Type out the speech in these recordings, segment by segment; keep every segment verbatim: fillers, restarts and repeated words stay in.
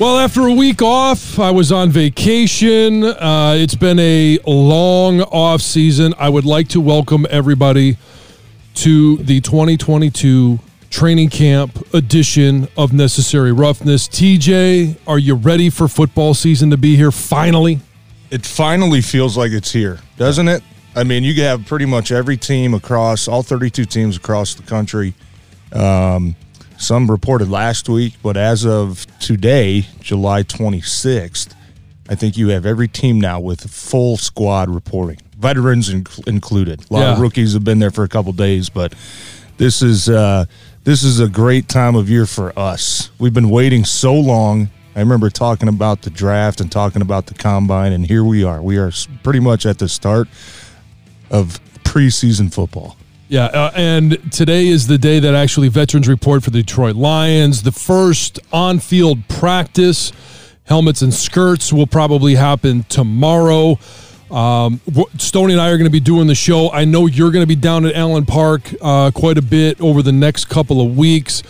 Well, after a week off, I was on vacation. Uh, it's been a long off season. I would like to welcome everybody to the twenty twenty-two training camp edition of Necessary Roughness. T J, are you ready for football season to be here finally? It finally feels like it's here, doesn't it? I mean, you have pretty much every team across, all thirty-two teams across the country. Um Some reported last week, but as of today, July twenty-sixth, I think you have every team now with full squad reporting, veterans in- included. A lot yeah. of rookies have been there for a couple days, but this is uh, this is a great time of year for us. We've been waiting so long. I remember talking about the draft and talking about the combine, and here we are. We are pretty much at the start of preseason football. Yeah, uh, and today is the day that actually veterans report for the Detroit Lions. The first on-field practice, helmets and skirts, will probably happen tomorrow. Um, Stoney and I are going to be doing the show. I know you're going to be down at Allen Park uh, quite a bit over the next couple of weeks,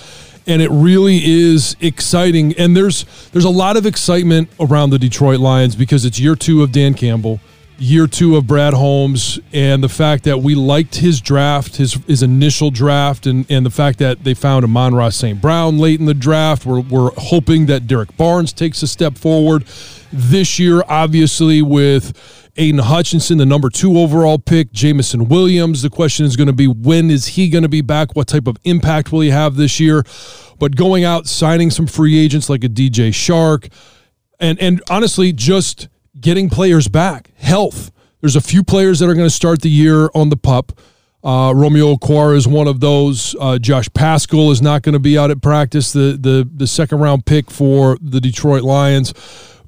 and it really is exciting. And there's there's a lot of excitement around the Detroit Lions because it's year two of Dan Campbell, year two of Brad Holmes, and the fact that we liked his draft, his his initial draft, and, and the fact that they found Amon-Ra Saint Brown late in the draft. We're, we're hoping that Derrick Barnes takes a step forward this year, obviously, with Aiden Hutchinson, the number two overall pick, Jamison Williams. The question is going to be, when is he going to be back? What type of impact will he have this year? But going out, signing some free agents like a D J Shark, and and honestly, just getting players back, health. There's a few players that are going to start the year on the pup. Uh, Romeo Okwara is one of those. Uh, Josh Pascal is not going to be out at practice, the the the second round pick for the Detroit Lions.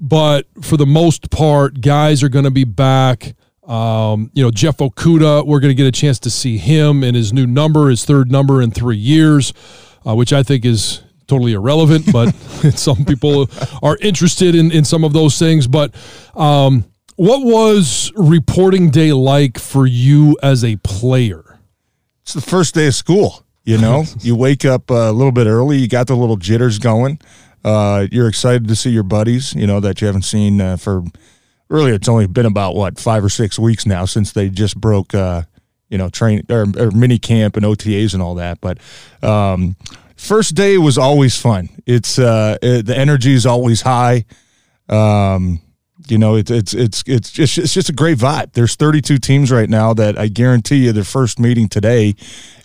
But for the most part, guys are going to be back. Um, you know, Jeff Okuda, we're going to get a chance to see him and his new number, his third number in three years, uh, which I think is totally irrelevant, but some people are interested in, in some of those things. But um, what was reporting day like for you as a player? It's the first day of school, you know. You wake up a little bit early. You got the little jitters going. Uh, you're excited to see your buddies, you know, that you haven't seen uh, for really, it's only been about, what, five or six weeks now since they just broke, uh, you know, train or, or mini camp and O T As and all that. But um first day was always fun. It's uh, it, the energy is always high. Um, you know, it's it's it's it's just it's just a great vibe. There's thirty-two teams right now that I guarantee you their first meeting today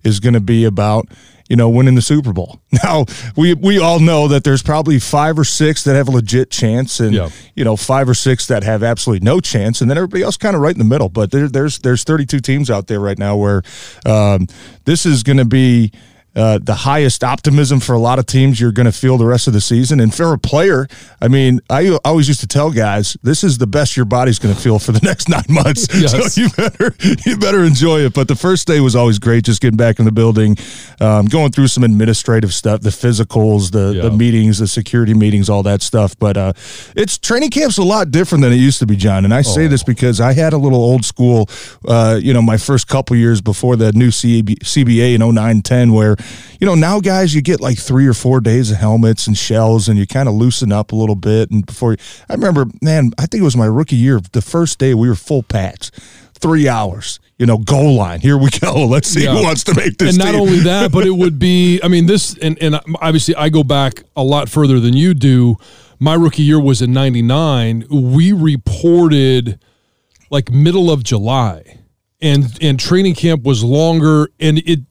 is going to be about, you know, winning the Super Bowl. Now we we all know that there's probably five or six that have a legit chance, and yeah. you know, five or six that have absolutely no chance, and then everybody else kind of right in the middle. But there, there's there's thirty-two teams out there right now where um, this is going to be Uh, the highest optimism for a lot of teams you're going to feel the rest of the season. And for a player, I mean, I always used to tell guys, this is the best your body's going to feel for the next nine months. Yes. So you better you better enjoy it. But the first day was always great, just getting back in the building, um, going through some administrative stuff, the physicals, the, yeah. the meetings, the security meetings, all that stuff. But uh, it's training camp's a lot different than it used to be, John. And I say oh. this because I had a little old school, uh, you know, my first couple years before the new C B A in oh nine ten, where you know, now guys, you get like three or four days of helmets and shells, and you kind of loosen up a little bit. And before you, I remember, man, I think it was my rookie year, the first day we were full pads, three hours. You know, goal line. Here we go. Let's see yeah. who wants to make this. And not team. Only that, but it would be. I mean, this and and obviously I go back a lot further than you do. My rookie year was in ninety-nine. We reported like middle of July, and and training camp was longer. And it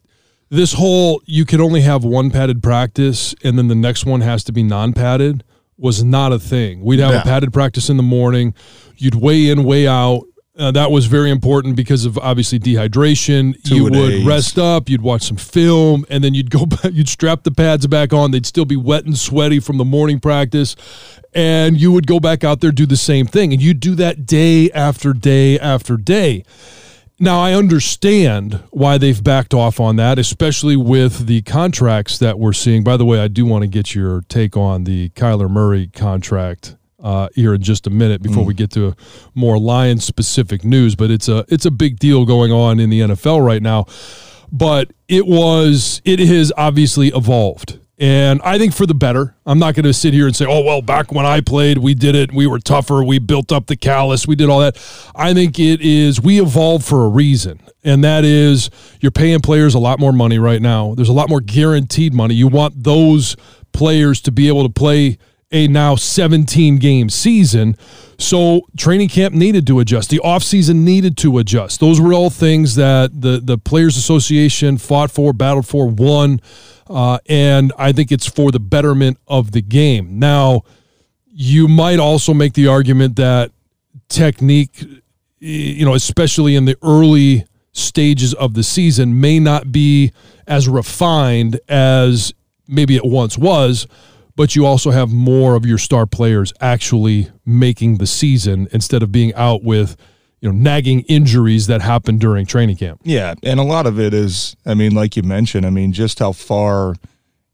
this whole you could only have one padded practice, and then the next one has to be non-padded was not a thing. We'd have yeah. a padded practice in the morning. You'd weigh in, weigh out. Uh, that was very important because of obviously dehydration. Two you would days. Rest up, you'd watch some film, and then you'd go back, you'd strap the pads back on. They'd still be wet and sweaty from the morning practice. And you would go back out there, do the same thing. And you'd do that day after day after day. Now, I understand why they've backed off on that, especially with the contracts that we're seeing. By the way, I do want to get your take on the Kyler Murray contract Uh, here in just a minute before mm. we get to more Lions-specific news, but it's a it's a big deal going on in the N F L right now. But it was it has obviously evolved, and I think for the better. I'm not going to sit here and say, oh, well, back when I played, we did it, we were tougher, we built up the callus, we did all that. I think it is we evolved for a reason, and that is you're paying players a lot more money right now. There's a lot more guaranteed money. You want those players to be able to play a now seventeen-game season, so training camp needed to adjust. The offseason needed to adjust. Those were all things that the, the Players Association fought for, battled for, won, uh, and I think it's for the betterment of the game. Now, you might also make the argument that technique, you know, especially in the early stages of the season, may not be as refined as maybe it once was, but you also have more of your star players actually making the season instead of being out with, you know, nagging injuries that happen during training camp. Yeah, and a lot of it is, I mean, like you mentioned, I mean, just how far,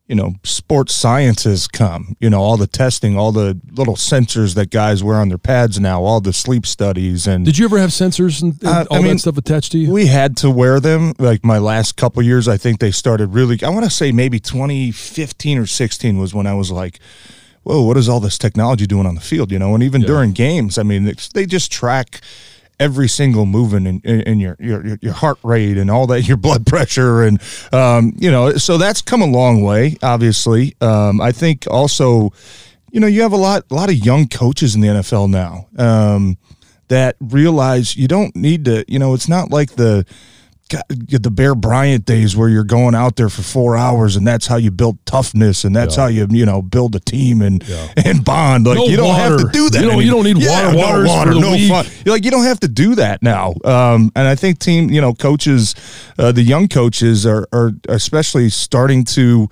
you know, sports science has come. You know, all the testing, all the little sensors that guys wear on their pads now, all the sleep studies. And did you ever have sensors and, and uh, all I mean, that stuff attached to you? We had to wear them. Like my last couple years, I think they started really, I want to say maybe twenty fifteen or sixteen was when I was like, whoa, what is all this technology doing on the field? You know, and even yeah. during games, I mean, it's, they just track every single movement in, in, in your, your your heart rate and all that, your blood pressure. And, um, you know, so that's come a long way, obviously. Um, I think also, you know, you have a lot, a lot of young coaches in the N F L now um, that realize you don't need to, you know, it's not like the the Bear Bryant days where you're going out there for four hours and that's how you build toughness and that's yeah. how you, you know, build a team and, yeah. and bond. Like no you don't water. have to do that. You don't, you don't need yeah, water. No water, for the no week. Fun. You're like, you don't have to do that now. Um, and I think team, you know, coaches, uh, the young coaches are, are especially starting to,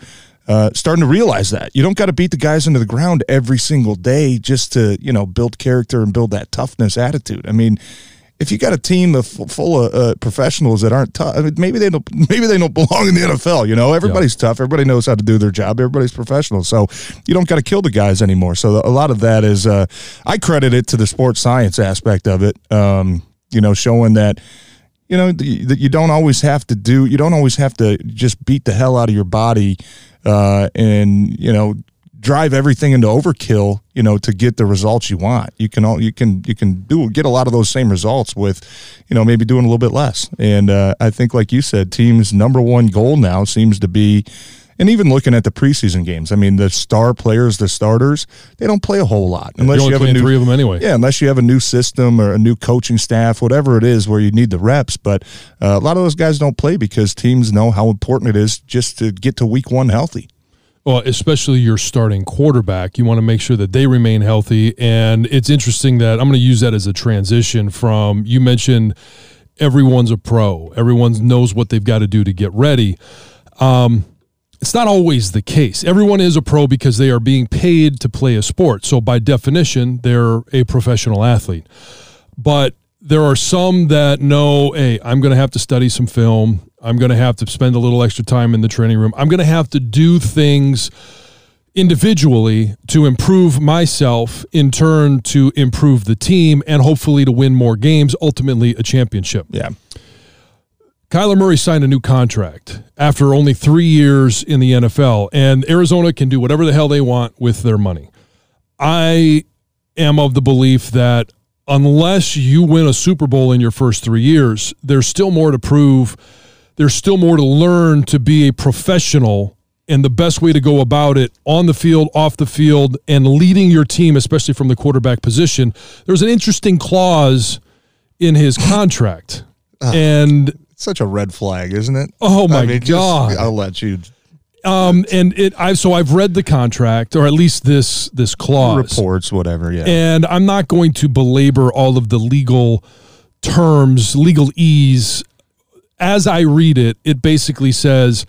Uh, starting to realize that you don't got to beat the guys into the ground every single day just to, you know, build character and build that toughness attitude. I mean, if you got a team of full of uh, professionals that aren't tough, I mean, maybe they don't maybe they don't belong in the N F L. You know, everybody's yeah. tough. Everybody knows how to do their job. Everybody's professional. So you don't got to kill the guys anymore. So a lot of that is uh, I credit it to the sports science aspect of it. Um, you know, showing that. You know, that you don't always have to do, you don't always have to just beat the hell out of your body uh, and, you know, drive everything into overkill, you know, to get the results you want. You can all, you can, you can do, get a lot of those same results with, you know, maybe doing a little bit less. And uh, I think, like you said, team's number one goal now seems to be, and even looking at the preseason games, I mean, the star players, the starters, they don't play a whole lot unless you have a new, three of them anyway. Yeah, unless you have a new system or a new coaching staff, whatever it is, where you need the reps. But uh, a lot of those guys don't play because teams know how important it is just to get to week one healthy. Well, especially your starting quarterback, you want to make sure that they remain healthy. And it's interesting that I'm going to use that as a transition from you mentioned everyone's a pro, everyone knows what they've got to do to get ready. Um, It's not always the case. Everyone is a pro because they are being paid to play a sport. So by definition, they're a professional athlete. But there are some that know, hey, I'm going to have to study some film. I'm going to have to spend a little extra time in the training room. I'm going to have to do things individually to improve myself, in turn to improve the team, and hopefully to win more games, ultimately a championship. Yeah. Kyler Murray signed a new contract after only three years in the N F L, and Arizona can do whatever the hell they want with their money. I am of the belief that unless you win a Super Bowl in your first three years, there's still more to prove. There's still more to learn to be a professional, and the best way to go about it on the field, off the field, and leading your team, especially from the quarterback position. There's an interesting clause in his contract. uh, and it's such a red flag, isn't it? Oh my I mean, God. Just, I'll let you. Um, and it, I've, so I've read the contract, or at least this, this clause, reports, whatever. Yeah. And I'm not going to belabor all of the legal terms, legalese. As I read it, it basically says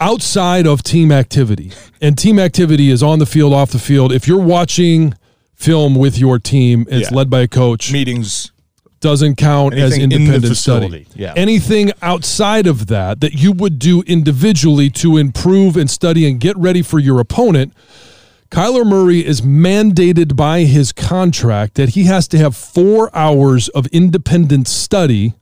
outside of team activity, and team activity is on the field, off the field. If you're watching film with your team, it's yeah. led by a coach. Meetings doesn't count Anything as independent in study. Yeah. Anything outside of that that you would do individually to improve and study and get ready for your opponent, Kyler Murray is mandated by his contract that he has to have four hours of independent study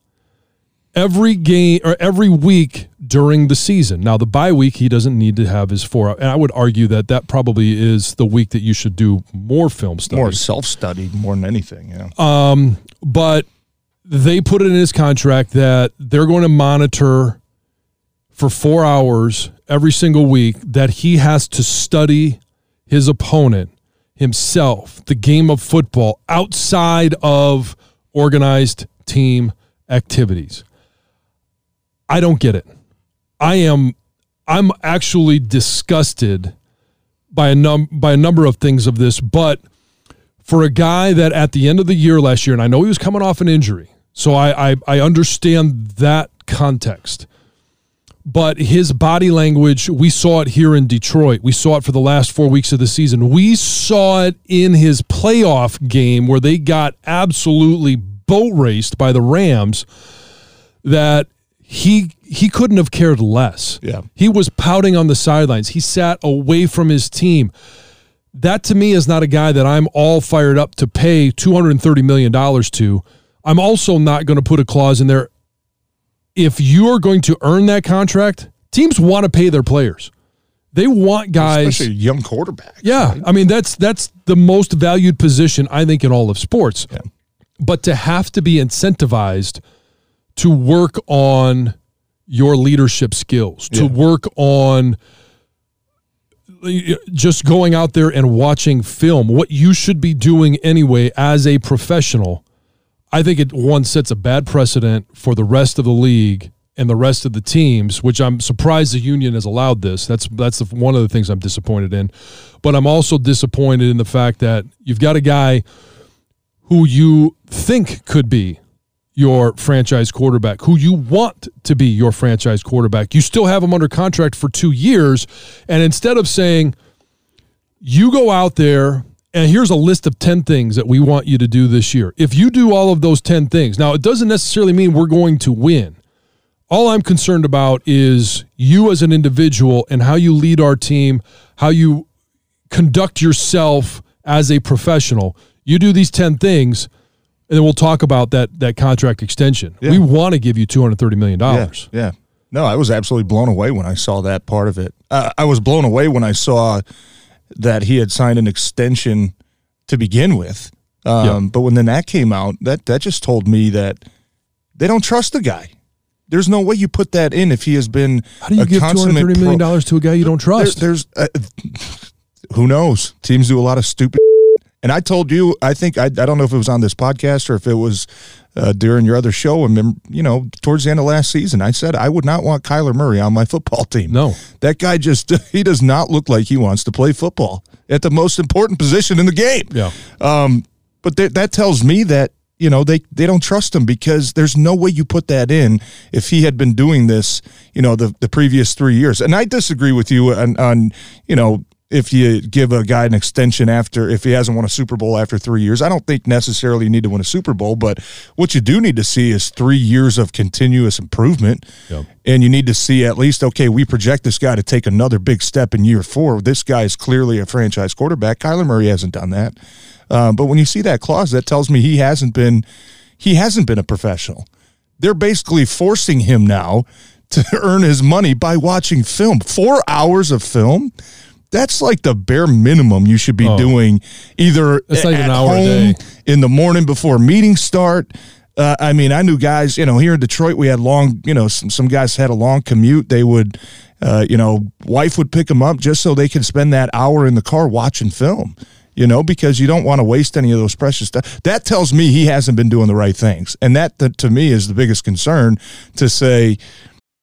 every game or every week during the season. Now, the bye week, he doesn't need to have his four hours. And I would argue that that probably is the week that you should do more film study. More self-study, more than anything, yeah. Um, but they put it in his contract that they're going to monitor for four hours every single week that he has to study his opponent, himself, the game of football, outside of organized team activities. I don't get it. I am I'm actually disgusted by a num by a number of things of this, but for a guy that at the end of the year last year, and I know he was coming off an injury, so I I, I understand that context. But his body language, we saw it here in Detroit. We saw it for the last four weeks of the season. We saw it in his playoff game where they got absolutely boat raced by the Rams, that He he couldn't have cared less. Yeah. He was pouting on the sidelines. He sat away from his team. That to me is not a guy that I'm all fired up to pay two hundred thirty million dollars to. I'm also not going to put a clause in there. If you're going to earn that contract, teams want to pay their players. They want guys. Especially young quarterbacks. Yeah. Right? I mean, that's that's the most valued position, I think, in all of sports. Yeah. But to have to be incentivized to work on your leadership skills, to yeah. work on just going out there and watching film, what you should be doing anyway as a professional, I think it, one, sets a bad precedent for the rest of the league and the rest of the teams, which I'm surprised the union has allowed this. That's that's the, one of the things I'm disappointed in. But I'm also disappointed in the fact that you've got a guy who you think could be your franchise quarterback, who you want to be your franchise quarterback. You still have him under contract for two years, and instead of saying, you go out there, and here's a list of ten things that we want you to do this year. If you do all of those ten things, now it doesn't necessarily mean we're going to win. All I'm concerned about is you as an individual and how you lead our team, how you conduct yourself as a professional. You do these ten things, and then we'll talk about that that contract extension. Yeah. We want to give you two hundred thirty million dollars. Yeah, yeah. No, I was absolutely blown away when I saw that part of it. Uh, I was blown away when I saw that he had signed an extension to begin with. Um, yeah. But when then that came out, that, that just told me that they don't trust the guy. There's no way you put that in if he has been How do you a give two hundred thirty million dollars pro- to a guy you don't trust? There, there's uh, who knows? Teams do a lot of stupid. And I told you, I think, I, I don't know if it was on this podcast or if it was uh, during your other show, and you know, towards the end of last season, I said I would not want Kyler Murray on my football team. No. That guy just, he does not look like he wants to play football at the most important position in the game. Yeah. Um, but th- that tells me that, you know, they, they don't trust him, because there's no way you put that in if he had been doing this, you know, the, the previous three years. And I disagree with you on, on you know, if you give a guy an extension after, if he hasn't won a Super Bowl after three years, I don't think necessarily you need to win a Super Bowl, but what you do need to see is three years of continuous improvement. Yep. And you need to see at least, okay, we project this guy to take another big step in year four. This guy is clearly a franchise quarterback. Kyler Murray hasn't done that. Um, but when you see that clause, that tells me he hasn't been, he hasn't been a professional. They're basically forcing him now to earn his money by watching film. Four hours of film? That's like the bare minimum you should be oh, doing either like at an hour home, in the morning before meetings start. Uh, I mean, I knew guys, you know, here in Detroit, we had long, you know, some, some guys had a long commute. They would, uh, you know, wife would pick them up just so they could spend that hour in the car watching film, you know, because you don't want to waste any of those precious stuff. That tells me he hasn't been doing the right things. And that, to, to me, is the biggest concern to say.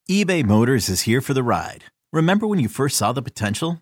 eBay Motors is here for the ride. Remember when you first saw the potential?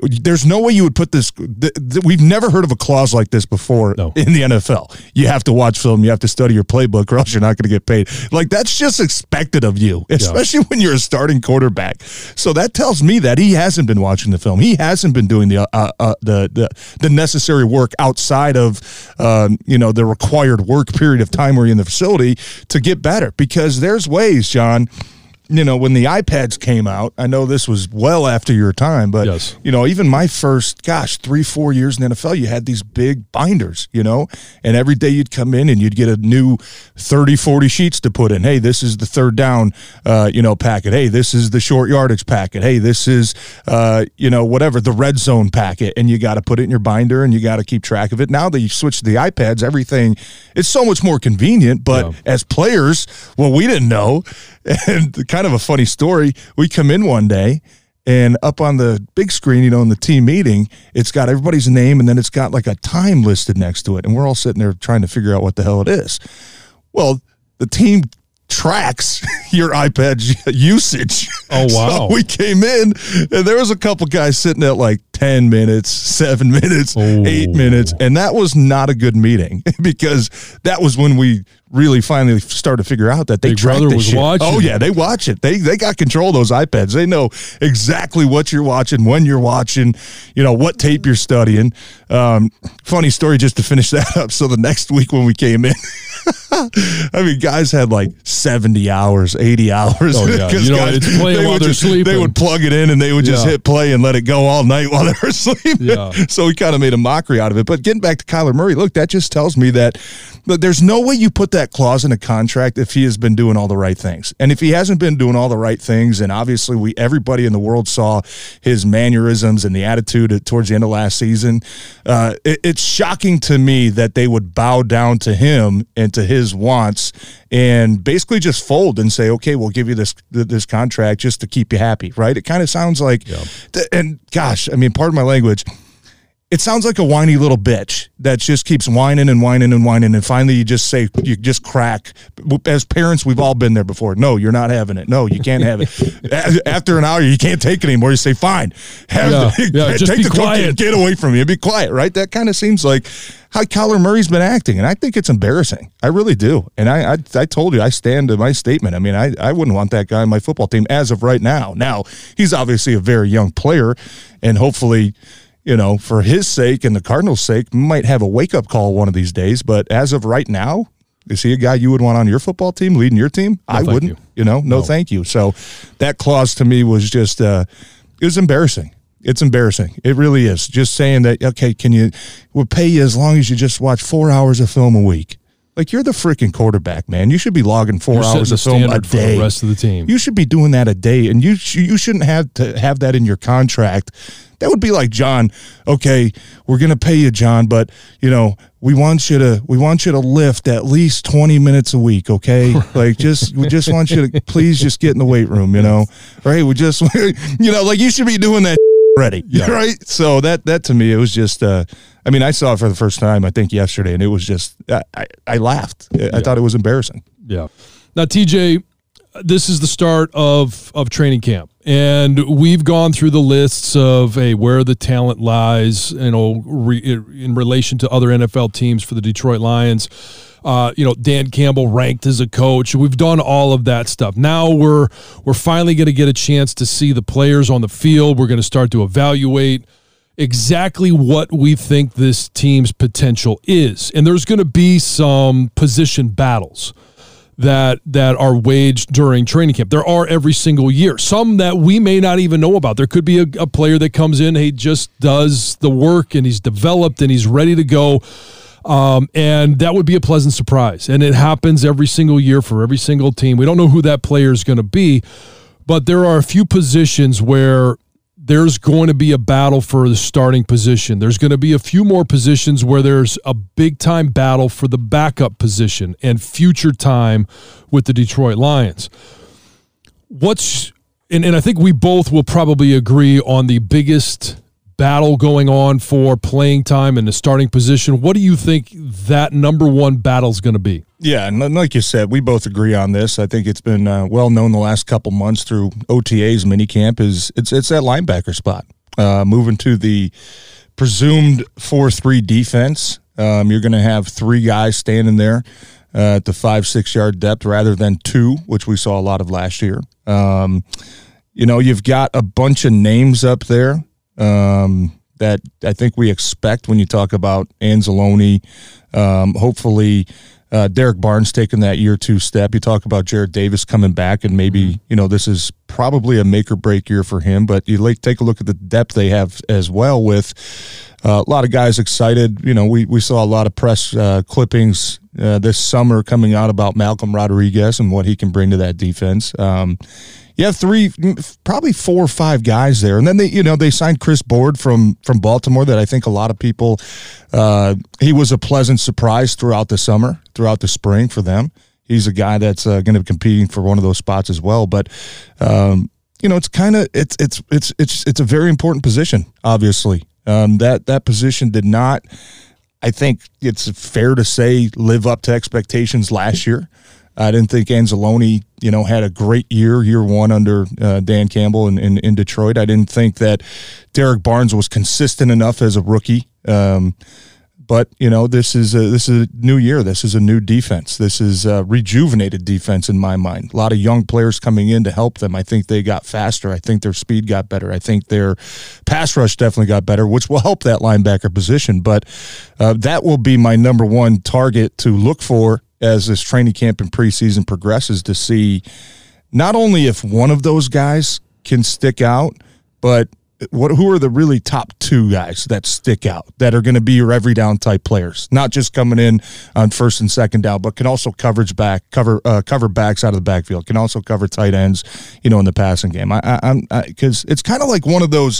There's no way you would put this. Th- th- we've never heard of a clause like this before no. in the N F L. You have to watch film. You have to study your playbook or else you're not going to get paid. Like, that's just expected of you, especially yeah. when you're a starting quarterback. So that tells me that he hasn't been watching the film. He hasn't been doing the uh, uh, the, the the necessary work outside of, um, you know, the required work period of time where you're in the facility to get better. Because there's ways, John. You know, when the iPads came out, I know this was well after your time, but, yes. you know, even my first, gosh, three, four years in the N F L, you had these big binders, you know, and every day you'd come in and you'd get a new thirty, forty sheets to put in. Hey, this is the third down, uh, you know, packet. Hey, this is the short yardage packet. Hey, this is, uh, you know, whatever, the red zone packet. And you got to put it in your binder and you got to keep track of it. Now that you switch to the iPads, everything, it's so much more convenient. But yeah. as players, well, we didn't know. And the kind of a funny story. We come in one day and up on the big screen, you know, in the team meeting, it's got everybody's name and then it's got like a time listed next to it. And we're all sitting there trying to figure out what the hell it is. Well, the team tracks your iPad usage. Oh, wow. So we came in and there was a couple guys sitting at like ten minutes, seven minutes, oh. eight minutes. And that was not a good meeting because that was when we really finally started to figure out that they Big track brother was shit. Watching. Oh, yeah, they watch it. They they got control of those iPads. They know exactly what you're watching, when you're watching, you know, what tape you're studying. Um, funny story just to finish that up. So the next week when we came in, I mean, guys had like seventy hours, eighty hours. Oh, yeah. You know, guys, it's playing while they're just, sleeping. They would plug it in and they would just yeah. hit play and let it go all night while they were sleeping. Yeah. So we kind of made a mockery out of it. But getting back to Kyler Murray, look, that just tells me that but there's no way you put that that clause in a contract if he has been doing all the right things. And if he hasn't been doing all the right things, and obviously we everybody in the world saw his mannerisms and the attitude towards the end of last season, uh, it, it's shocking to me that they would bow down to him and to his wants and basically just fold and say, okay, we'll give you this this contract just to keep you happy, right? It kind of sounds like, yeah. and gosh, I mean, pardon my language, it sounds like a whiny little bitch that just keeps whining and whining and whining, and finally you just say, you just crack. As parents, we've all been there before. No, you're not having it. No, you can't have it. After an hour, you can't take it anymore. You say, fine. Have yeah, the, yeah, just take be the quiet. Cookie, get away from me. Be quiet, right? That kind of seems like how Kyler Murray's been acting, and I think it's embarrassing. I really do. And I I, I told you, I stand to my statement. I mean, I, I wouldn't want that guy on my football team as of right now. Now, he's obviously a very young player, and hopefully – you know, for his sake and the Cardinals' sake, might have a wake-up call one of these days. But as of right now, is he a guy you would want on your football team, leading your team? No, I wouldn't. You, you know, no, no, thank you. So that clause to me was just, uh, it was embarrassing. It's embarrassing. It really is. Just saying that, okay, can you, we'll pay you as long as you just watch four hours of film a week. Like, you're the freaking quarterback, man. You should be logging four you're hours of film a day. For the rest of the team. You should be doing that a day, and you sh- you shouldn't have to have that in your contract. That would be like, John, okay, we're going to pay you, John, but, you know, we want you to we want you to lift at least twenty minutes a week, okay? Like, just we just want you to please just get in the weight room, you know? Right? We just, you know, like, you should be doing that already, yeah. Right? So that, that to me, it was just uh, – I mean, I saw it for the first time, I think, yesterday, and it was just, I, I, I laughed. I yeah. thought it was embarrassing. Yeah. Now, T J, this is the start of, of training camp, and we've gone through the lists of, hey, where the talent lies, you know, re, in relation to other N F L teams for the Detroit Lions. Uh, you know, Dan Campbell ranked as a coach. We've done all of that stuff. Now we're we're finally going to get a chance to see the players on the field. We're going to start to evaluate exactly what we think this team's potential is. And there's going to be some position battles that that are waged during training camp. There are every single year. Some that we may not even know about. There could be a, a player that comes in, he just does the work, and he's developed, and he's ready to go. Um, and that would be a pleasant surprise. And it happens every single year for every single team. We don't know who that player is going to be, but there are a few positions where there's going to be a battle for the starting position. There's going to be a few more positions where there's a big-time battle for the backup position and future time with the Detroit Lions. What's and, and I think we both will probably agree on the biggest battle going on for playing time and the starting position. What do you think that number one battle is going to be? Yeah, and like you said, we both agree on this. I think it's been uh, well known the last couple months through O T As, minicamp, is it's it's that linebacker spot. Uh, moving to the presumed four three defense, um, you're going to have three guys standing there uh, at the five six yard depth rather than two, which we saw a lot of last year. Um, you know, you've got a bunch of names up there um, that I think we expect when you talk about Anzalone, um, hopefully. Uh, Derrick Barnes taking that year two step. You talk about Jarrad Davis coming back, and maybe, you know, this is probably a make or break year for him, but you like, take a look at the depth they have as well with uh, a lot of guys excited. You know, we, we saw a lot of press uh, clippings uh, this summer coming out about Malcolm Rodriguez and what he can bring to that defense. Um, you have three, probably four or five guys there. And then they, you know, they signed Chris Board from, from Baltimore that I think a lot of people, uh, he was a pleasant surprise throughout the summer, throughout the spring for them. He's a guy that's uh, going to be competing for one of those spots as well. But, um, you know, it's kind of, it's, it's, it's, it's, it's a very important position, obviously. Um, that, that position did not, I think it's fair to say, live up to expectations last year. I didn't think Anzalone, you know, had a great year, year one under uh, Dan Campbell in, in, in Detroit. I didn't think that Derrick Barnes was consistent enough as a rookie. Um, but, you know, this is, a, this is a new year. This is a new defense. This is a rejuvenated defense in my mind. A lot of young players coming in to help them. I think they got faster. I think their speed got better. I think their pass rush definitely got better, which will help that linebacker position. But uh, that will be my number one target to look for as this training camp and preseason progresses, to see not only if one of those guys can stick out, but what who are the really top two guys that stick out, that are going to be your every down type players, not just coming in on first and second down, but can also coverage back, cover uh, cover backs out of the backfield, can also cover tight ends, you know, in the passing game. I, I, I'm because it's kind of like one of those.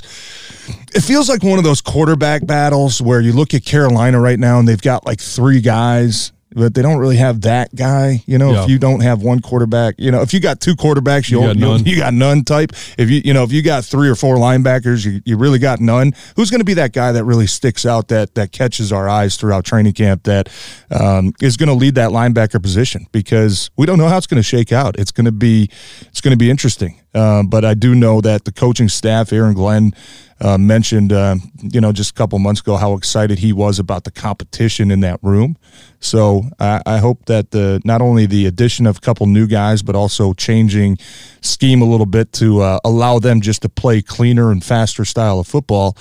It feels like one of those quarterback battles where you look at Carolina right now and they've got like three guys, but they don't really have that guy. You know, yeah. If you don't have one quarterback, you know, if you got two quarterbacks, you, you, got, none. you, you got none type. If you, you know, if you got three or four linebackers, you, you really got none. Who's going to be that guy that really sticks out, that, that catches our eyes throughout training camp, that um, is going to lead that linebacker position? Because we don't know how it's going to shake out. It's going to be, it's going to be interesting. Uh, but I do know that the coaching staff, Aaron Glenn, uh, mentioned, uh, you know, just a couple months ago how excited he was about the competition in that room. So I, I hope that the not only the addition of a couple new guys, but also changing scheme a little bit to uh, allow them just to play cleaner and faster style of football,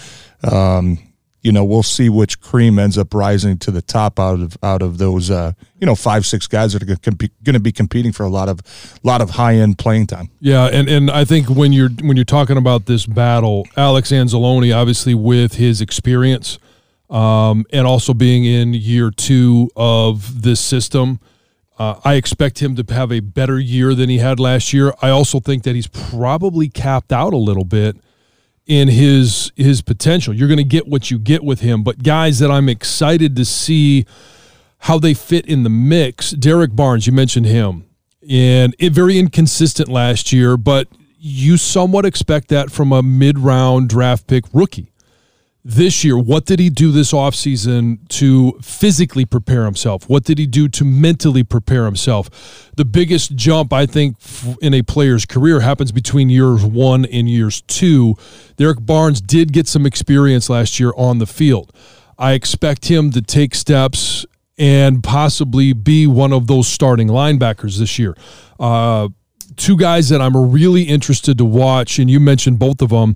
um, you know, we'll see which cream ends up rising to the top out of out of those, uh, you know, five, six guys that are going to be competing for a lot of lot of high end playing time. Yeah, and, and I think when you're when you're talking about this battle, Alex Anzalone, obviously with his experience, um, and also being in year two of this system, uh, I expect him to have a better year than he had last year. I also think that he's probably capped out a little bit in his his potential. You're going to get what you get with him, but guys that I'm excited to see how they fit in the mix. Derrick Barnes, you mentioned him, and it very inconsistent last year, but you somewhat expect that from a mid-round draft pick rookie. This year, what did he do this offseason to physically prepare himself? What did he do to mentally prepare himself? The biggest jump, I think, in a player's career happens between years one and years two. Derrick Barnes did get some experience last year on the field. I expect him to take steps and possibly be one of those starting linebackers this year. Uh, two guys that I'm really interested to watch, and you mentioned both of them.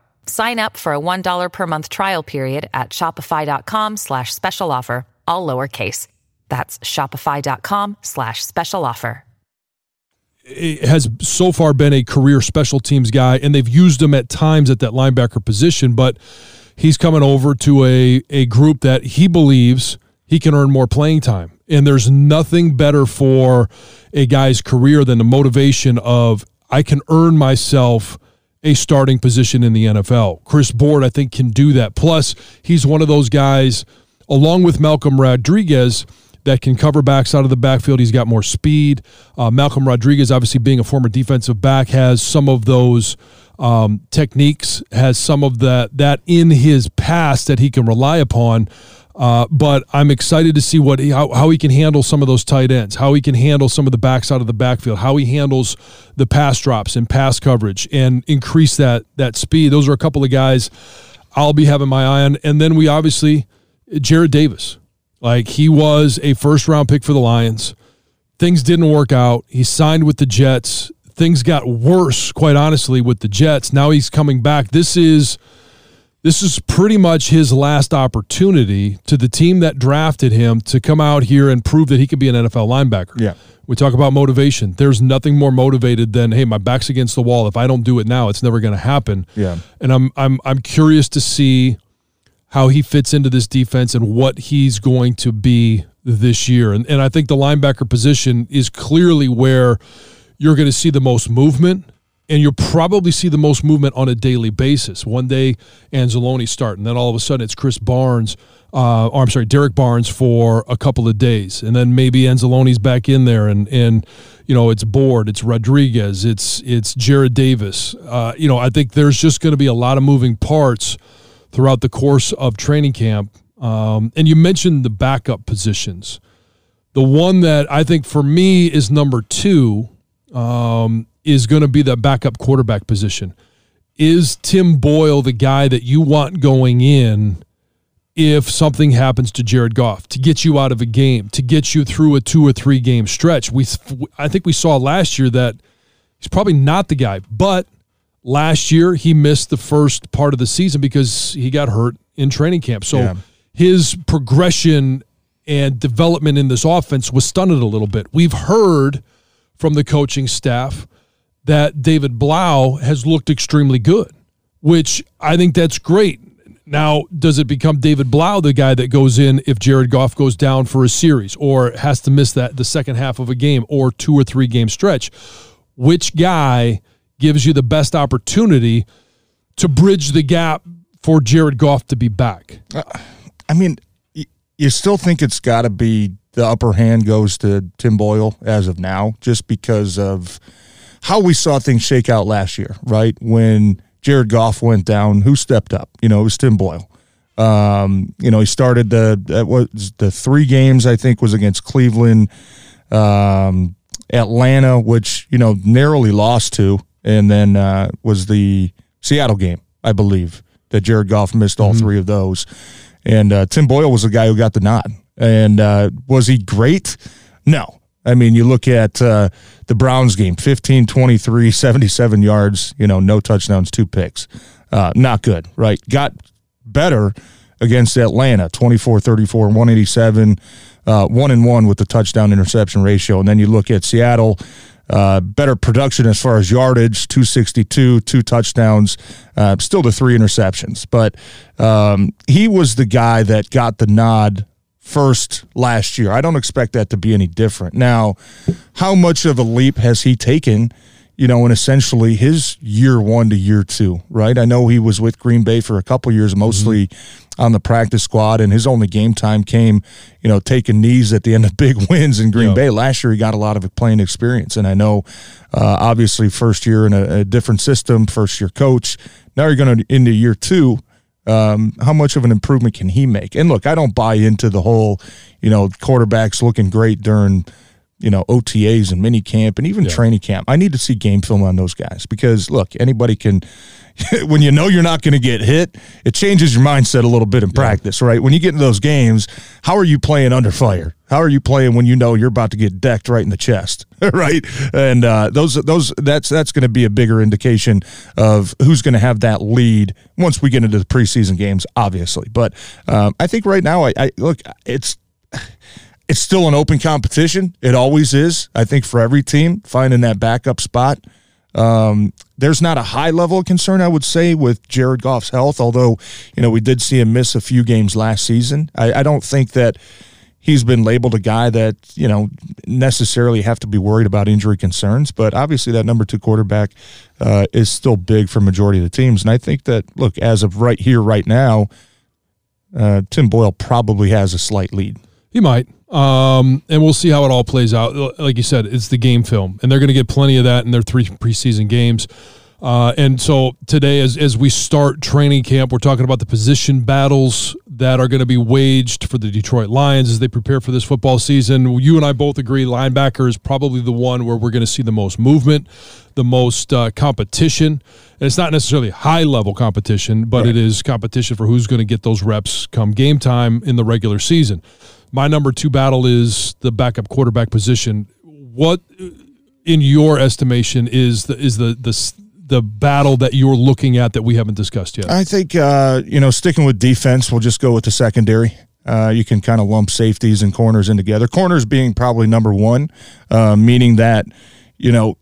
Sign up for a one dollar per month trial period at shopify.com slash special offer, all lowercase. That's shopify.com slash special offer. It has so far been a career special teams guy, and they've used him at times at that linebacker position, but he's coming over to a, a group that he believes he can earn more playing time. And there's nothing better for a guy's career than the motivation of, I can earn myself a starting position in the N F L. Chris Board, I think, can do that. Plus, he's one of those guys, along with Malcolm Rodriguez, that can cover backs out of the backfield. He's got more speed. Uh, Malcolm Rodriguez, obviously being a former defensive back, has some of those um, techniques, has some of the, that in his past that he can rely upon. Uh, but I'm excited to see what he, how, how he can handle some of those tight ends, how he can handle some of the backs out of the backfield, how he handles the pass drops and pass coverage and increase that that speed. Those are a couple of guys I'll be having my eye on. And then we obviously, Jarrad Davis. Like, he was a first-round pick for the Lions. Things didn't work out. He signed with the Jets. Things got worse, quite honestly, with the Jets. Now he's coming back. This is... This is pretty much his last opportunity to the team that drafted him to come out here and prove that he could be an N F L linebacker. Yeah. We talk about motivation. There's nothing more motivated than, hey, my back's against the wall. If I don't do it now, it's never going to happen. Yeah. And I'm I'm I'm curious to see how he fits into this defense and what he's going to be this year. And and I think the linebacker position is clearly where you're going to see the most movement. And you'll probably see the most movement on a daily basis. One day, Anzalone's starting. Then all of a sudden, it's Chris Barnes, uh, or I'm sorry, Derrick Barnes for a couple of days. And then maybe Anzalone's back in there. And, and you know, it's Board, it's Rodriguez, it's it's Jarrad Davis. Uh, you know, I think there's just going to be a lot of moving parts throughout the course of training camp. Um, and you mentioned the backup positions. The one that I think for me is number two um, is going to be the backup quarterback position. Is Tim Boyle the guy that you want going in if something happens to Jared Goff, to get you out of a game, to get you through a two- or three-game stretch? We, I think we saw last year that he's probably not the guy, but last year he missed the first part of the season because he got hurt in training camp. So yeah. His progression and development in this offense was stunted a little bit. We've heard from the coaching staff that David Blau has looked extremely good, which I think that's great. Now, does it become David Blau, the guy that goes in if Jared Goff goes down for a series or has to miss that the second half of a game or two or three game stretch? Which guy gives you the best opportunity to bridge the gap for Jared Goff to be back? Uh, I mean, y- you still think it's got to be the upper hand goes to Tim Boyle as of now, just because of how we saw things shake out last year, right? When Jared Goff went down, who stepped up? You know, it was Tim Boyle. Um, you know, he started the that was the three games, I think, was against Cleveland, um, Atlanta, which, you know, narrowly lost to, and then uh, was the Seattle game, I believe, that Jared Goff missed all mm-hmm. three of those. And uh, Tim Boyle was the guy who got the nod. And uh, was he great? No. I mean, you look at uh, the Browns game, fifteen twenty-three, seventy-seven yards, you know, no touchdowns, two picks. Uh, not good, right? Got better against Atlanta, twenty-four thirty-four, one eighty-seven, uh, one and one with the touchdown interception ratio. And then you look at Seattle, uh, better production as far as yardage, two sixty-two, two touchdowns, uh, still the three interceptions. But um, he was the guy that got the nod first last year. I don't expect that to be any different. Now, how much of a leap has he taken, you know, in essentially his year one to year two, right? I know he was with Green Bay for a couple years, mostly mm-hmm. on the practice squad, and his only game time came, you know, taking knees at the end of big wins in Green yeah. Bay. Last year, he got a lot of playing experience, and I know, uh, obviously, first year in a, a different system, first year coach. Now you're going to into year two. Um, how much of an improvement can he make? And look, I don't buy into the whole, you know, quarterbacks looking great during, you know, O T As and mini camp and even yeah. training camp. I need to see game film on those guys because, look, anybody can – when you know you're not going to get hit, it changes your mindset a little bit in yeah. practice, right? When you get into those games, how are you playing under fire? How are you playing when you know you're about to get decked right in the chest, right? And uh, those those that's that's going to be a bigger indication of who's going to have that lead once we get into the preseason games, obviously. But um, I think right now, I, I look, it's it's still an open competition. It always is. I think for every team, finding that backup spot. Um, there's not a high level of concern, I would say, with Jared Goff's health, although, you know, we did see him miss a few games last season. I, I don't think that he's been labeled a guy that, you know, necessarily have to be worried about injury concerns. But obviously that number two quarterback uh, is still big for majority of the teams. And I think that, look, as of right here, right now, uh, Tim Boyle probably has a slight lead. He might. Um, and we'll see how it all plays out. Like you said, it's the game film. And they're going to get plenty of that in their three preseason games. Uh, and so today, as as we start training camp, we're talking about the position battles that are going to be waged for the Detroit Lions as they prepare for this football season. You and I both agree linebacker is probably the one where we're going to see the most movement, the most uh, competition. And it's not necessarily high-level competition, but right. it is competition for who's going to get those reps come game time in the regular season. My number two battle is the backup quarterback position. What, in your estimation, is the is the the the battle that you're looking at that we haven't discussed yet? I think, uh, you know, sticking with defense, we'll just go with the secondary. Uh, you can kind of lump safeties and corners in together. Corners being probably number one, uh, meaning that, you know,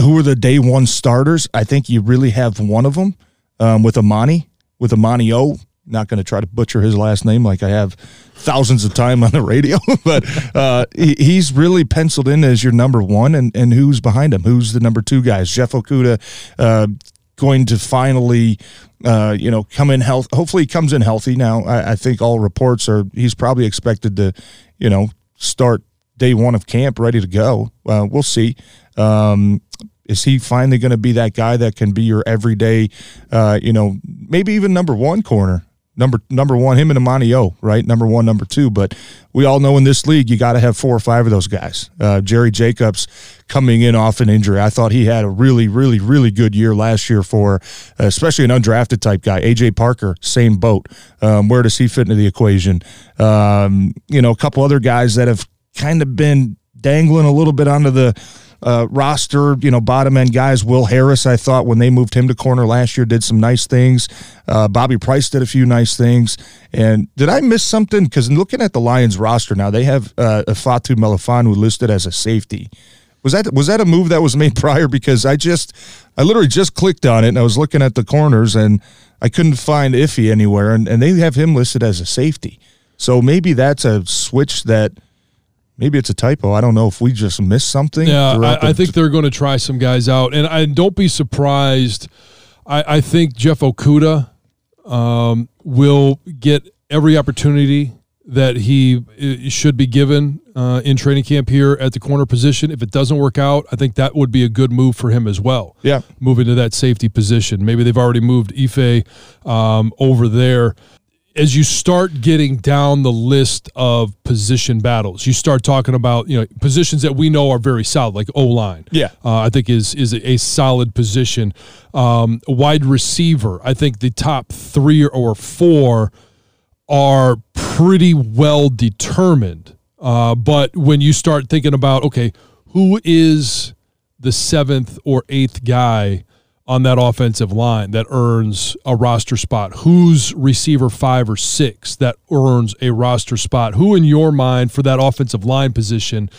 who are the day one starters? I think you really have one of them um, with Amani, with Amani O. Not going to try to butcher his last name like I have thousands of times on the radio, but uh, he, he's really penciled in as your number one, and, and who's behind him? Who's the number two guys? Jeff Okuda uh, going to finally, uh, you know, come in health. Hopefully he comes in healthy now. I, I think all reports are he's probably expected to, you know, start day one of camp ready to go. Uh, we'll see. Um Is he finally going to be that guy that can be your everyday, uh, you know, maybe even number one corner? Number number one, him and Amani O, right? Number one, number two. But we all know in this league, you got to have four or five of those guys. Uh, Jerry Jacobs coming in off an injury. I thought he had a really, really, really good year last year for uh, especially an undrafted type guy. A J Parker, same boat. Um, where does he fit into the equation? Um, you know, a couple other guys that have kind of been dangling a little bit onto the Uh, roster, you know, bottom end guys. Will Harris, I thought when they moved him to corner last year, did some nice things. Uh, Bobby Price did a few nice things. And did I miss something? Because looking at the Lions roster now, they have uh, Fatu Melifonwu listed as a safety. Was that was that a move that was made prior? Because I just, I literally just clicked on it, and I was looking at the corners, and I couldn't find Iffy anywhere, and, and they have him listed as a safety. So maybe that's a switch that – maybe it's a typo. I don't know if we just missed something. Yeah, I, I think they're going to try some guys out. And I, don't be surprised. I, I think Jeff Okuda um, will get every opportunity that he should be given uh, in training camp here at the corner position. If it doesn't work out, I think that would be a good move for him as well. Yeah, moving to that safety position. Maybe they've already moved Ife um, over there. As you start getting down the list of position battles, you start talking about, you know, positions that we know are very solid, like O-line. Yeah. Uh, I think is is a solid position. Um, wide receiver, I think the top three or four are pretty well determined. Uh, but when you start thinking about, okay, who is the seventh or eighth guy on that offensive line that earns a roster spot? Who's receiver five or six that earns a roster spot? Who in your mind for that offensive line position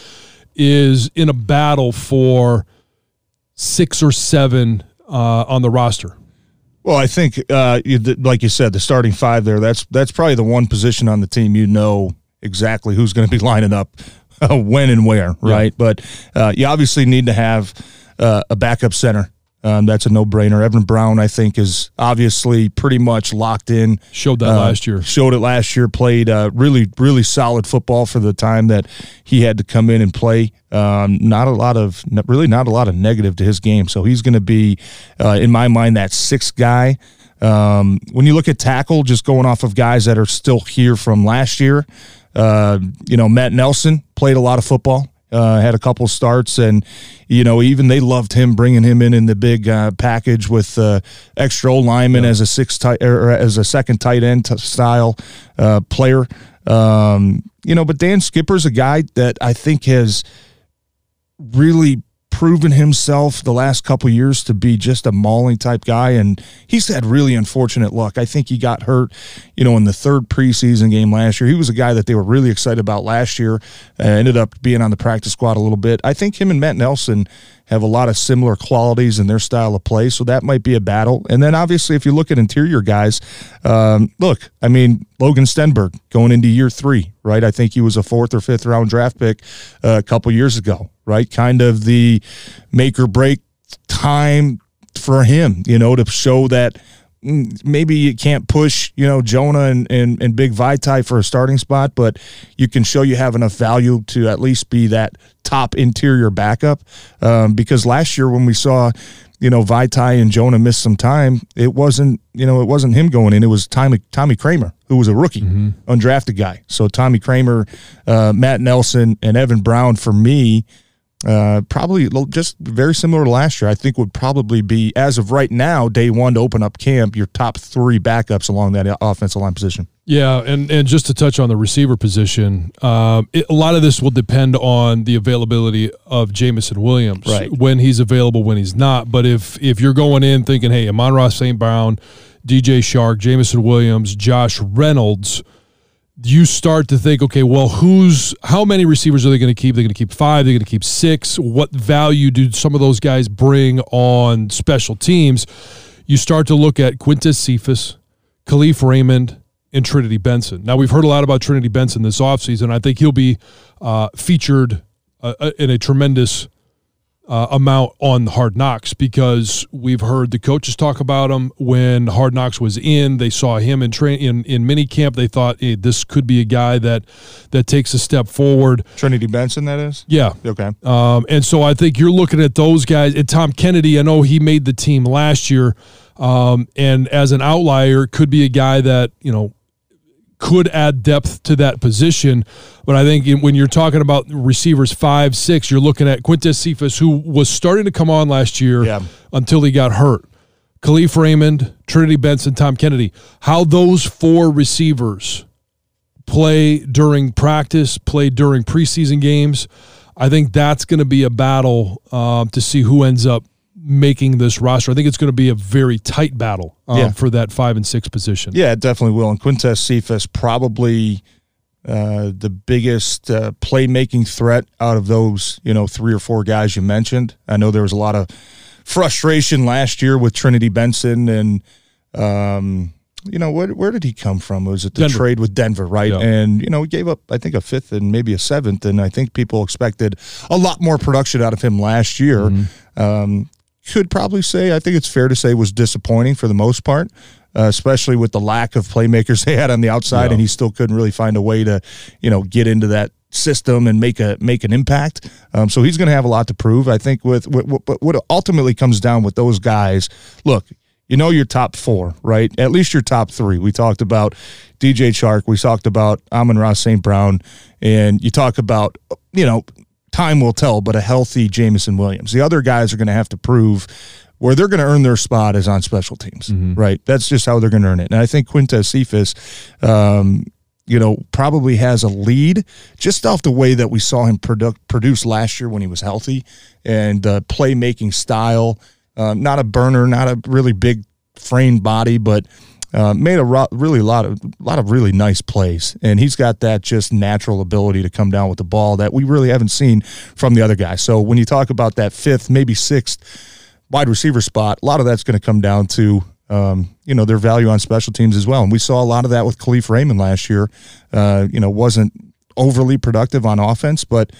is in a battle for six or seven uh, on the roster? Well, I think, uh, you, like you said, the starting five there, that's that's probably the one position on the team you know exactly who's going to be lining up uh, when and where, right? Yeah. But uh, you obviously need to have uh, a backup center. Um, that's a no-brainer. Evan Brown, I think, is obviously pretty much locked in. Showed that uh, last year. Showed it last year. Played uh, really, really solid football for the time that he had to come in and play. Um, not a lot of, really not a lot of negative to his game. So he's going to be, uh, in my mind, that sixth guy. Um, when you look at tackle, just going off of guys that are still here from last year, uh, you know, Matt Nelson played a lot of football. Uh, had a couple starts, and, you know, even they loved him, bringing him in in the big uh, package with uh, extra lineman yeah. as a six tight or as a second tight end style uh, player. Um, you know, but Dan Skipper's a guy that I think has really proven himself the last couple years to be just a mauling type guy, and he's had really unfortunate luck. I think he got hurt, you know, in the third preseason game last year. He was a guy that they were really excited about last year, uh, ended up being on the practice squad a little bit. I think him and Matt Nelson have a lot of similar qualities in their style of play, so that might be a battle. And then obviously if you look at interior guys, um, look, I mean, Logan Stenberg going into year three, right? I think he was a fourth or fifth round draft pick uh, a couple years ago. Right, kind of the make or break time for him, you know, to show that maybe you can't push, you know, Jonah and, and, and Big Vitai for a starting spot, but you can show you have enough value to at least be that top interior backup. Um, because last year when we saw, you know, Vitai and Jonah missed some time, it wasn't, you know, it wasn't him going in. It was Tommy, Tommy Kramer, who was a rookie, mm-hmm. undrafted guy. So Tommy Kramer, uh, Matt Nelson, and Evan Brown for me, Uh, probably just very similar to last year, I think would probably be, as of right now, day one to open up camp, your top three backups along that offensive line position. Yeah, and, and just to touch on the receiver position, um, it, a lot of this will depend on the availability of Jamison Williams, right? When he's available, when he's not. But if if you're going in thinking, hey, Amon-Ra Saint Brown, D J Shark, Jamison Williams, Josh Reynolds, you start to think, okay, well, who's how many receivers are they going to keep? They're going to keep five. They're going to keep six. What value do some of those guys bring on special teams? You start to look at Quintez Cephus, Khalif Raymond, and Trinity Benson. Now, we've heard a lot about Trinity Benson this offseason. I think he'll be uh, featured uh, in a tremendous uh, amount on Hard Knocks because we've heard the coaches talk about him. When Hard Knocks was in, they saw him in train in, in minicamp. They thought, hey, this could be a guy that, that takes a step forward. Trinity Benson, that is? Yeah. Okay. Um, and so I think you're looking at those guys. And Tom Kennedy, I know he made the team last year. Um, and as an outlier, could be a guy that, you know, could add depth to that position. But I think when you're talking about receivers five, six, you're looking at Quintez Cephus, who was starting to come on last year yeah. until he got hurt. Khalif Raymond, Trinity Benson, Tom Kennedy. How those four receivers play during practice, play during preseason games, I think that's going to be a battle um, to see who ends up making this roster. I think it's going to be a very tight battle um, yeah. for that five and six position. Yeah, it definitely will. And Quintez Cephus probably uh, the biggest uh, playmaking threat out of those, you know, three or four guys you mentioned. I know there was a lot of frustration last year with Trinity Benson and, um, you know, where, where did he come from? Was it the Denver. trade with Denver, right? Yeah. And, you know, he gave up, I think, a fifth and maybe a seventh, and I think people expected a lot more production out of him last year. Mm-hmm. Um, could probably say, I think it's fair to say, was disappointing for the most part. Uh, especially with the lack of playmakers they had on the outside, yeah. and he still couldn't really find a way to, you know, get into that system and make a make an impact. Um, so he's going to have a lot to prove, I think. With what, what, what ultimately comes down with those guys, look, you know, your top four, right? At least your top three. We talked about D J Shark, we talked about Amon-Ra Saint Brown, and you talk about, you know, time will tell, but a healthy Jamison Williams. The other guys are going to have to prove. Where they're going to earn their spot is on special teams, mm-hmm. right? That's just how they're going to earn it. And I think Quintez Cephus, um, you know, probably has a lead just off the way that we saw him produ- produce last year when he was healthy, and uh, playmaking style, uh, not a burner, not a really big framed body, but uh, made a ro- really lot of lot of really nice plays. And he's got that just natural ability to come down with the ball that we really haven't seen from the other guy. So when you talk about that fifth, maybe sixth, wide receiver spot, a lot of that's going to come down to, um, you know, their value on special teams as well. And we saw a lot of that with Khalif Raymond last year. Uh, you know, wasn't overly productive on offense, but,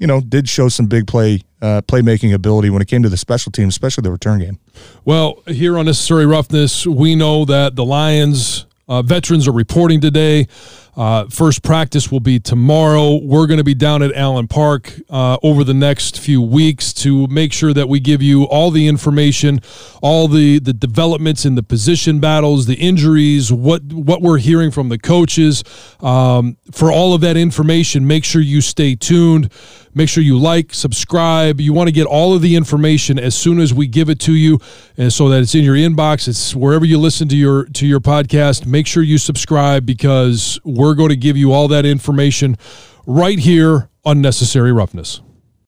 you know, did show some big play, uh, playmaking ability when it came to the special teams, especially the return game. Well, here on Necessary Roughness, we know that the Lions uh, veterans are reporting today. Uh, first practice will be tomorrow. We're going to be down at Allen Park uh, over the next few weeks to make sure that we give you all the information, all the, the developments in the position battles, the injuries, what what we're hearing from the coaches. Um, for all of that information, make sure you stay tuned. Make sure you like, subscribe. You want to get all of the information as soon as we give it to you, and so that it's in your inbox. It's wherever you listen to your to your podcast. Make sure you subscribe, because we're We're going to give you all that information right here on Necessary Roughness.